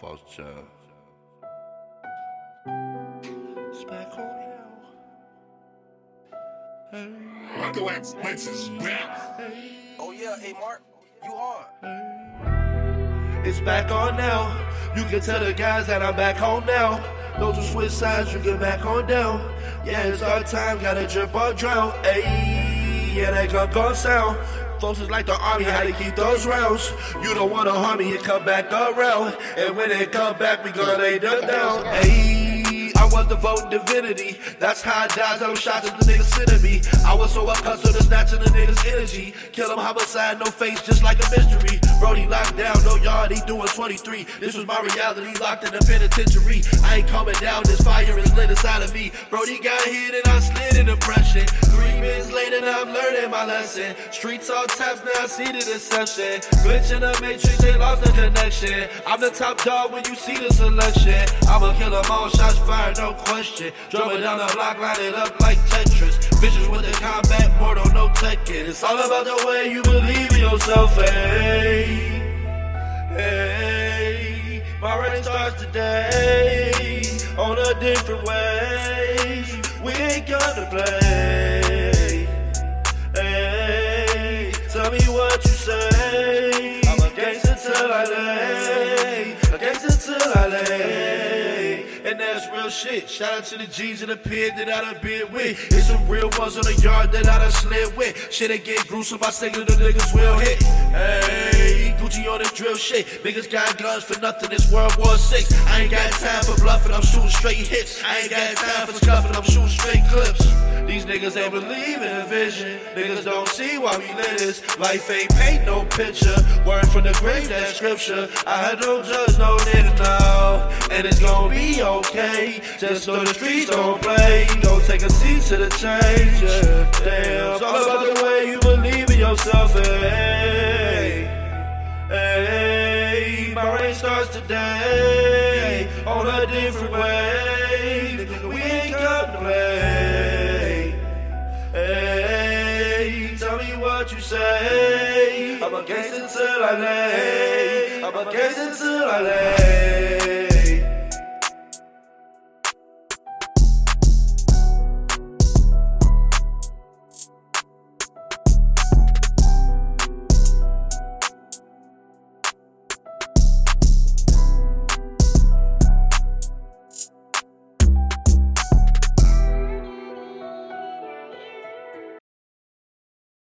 First child. Michael X is back. Oh yeah, hey Mark, you hard. It's back on now. You can tell the guys that I'm back home now. Those who switch sides, you get back on down. Yeah, it's our time, gotta drip or drown. Ayy, yeah, that gun gon' sound. Folks is like the army, how to keep those rounds. You don't wanna harm me, it come back around. And when it come back, we gon' lay them down. Ayy, I was devoted divinity. That's how I died, I was shot at the niggas sending me. I was so accustomed to snatching the niggas' energy. Kill him homicide, no face, just like a mystery. Brody locked down, no yard, he doing 23. This was my reality, locked in the penitentiary. I ain't coming down, this fire is lit inside of me. Brody got hit and I slid in depression. 3 minutes later, now I'm learning my lesson. Streets all taps, now I see the deception. Glitch in the matrix, they lost the connection. I'm the top dog when you see the selection. I'ma kill them all, shots fired, no question. Drumming down the block, line it up like Tetris. Bitches with the combat, mortal, no teching. It's all about the way you believe in yourself, ayy. Hey, my running starts today on a different wave. We ain't gonna play. Hey, tell me what you say. I'm a gangster till I lay. A gangster till I lay. And that's real shit. Shout out to the G's in the pen that I done been with. It's some real ones on the yard that I done slid with. Shit ain't get gruesome, I say the niggas will hit. Hey, Gucci on the drill shit. Niggas got guns for nothing, it's World War VI. I ain't got time for bluffing, I'm shooting straight hits. I ain't got time for scuffing, I'm shooting straight clips. These niggas ain't believe in a vision. Niggas don't see why we live this. Life ain't paint no picture. Word from the grave, that scripture. I don't judge no niggas now. And it's gonna be okay. Just know the streets don't play. Don't take a seat to the change. Damn, it's all about the way you believe in yourself. Hey, hey, my rain starts today on a different wave. We ain't come to play. Hey, tell me what you say. I'm a gangster till I lay. I'm a gangster till I lay.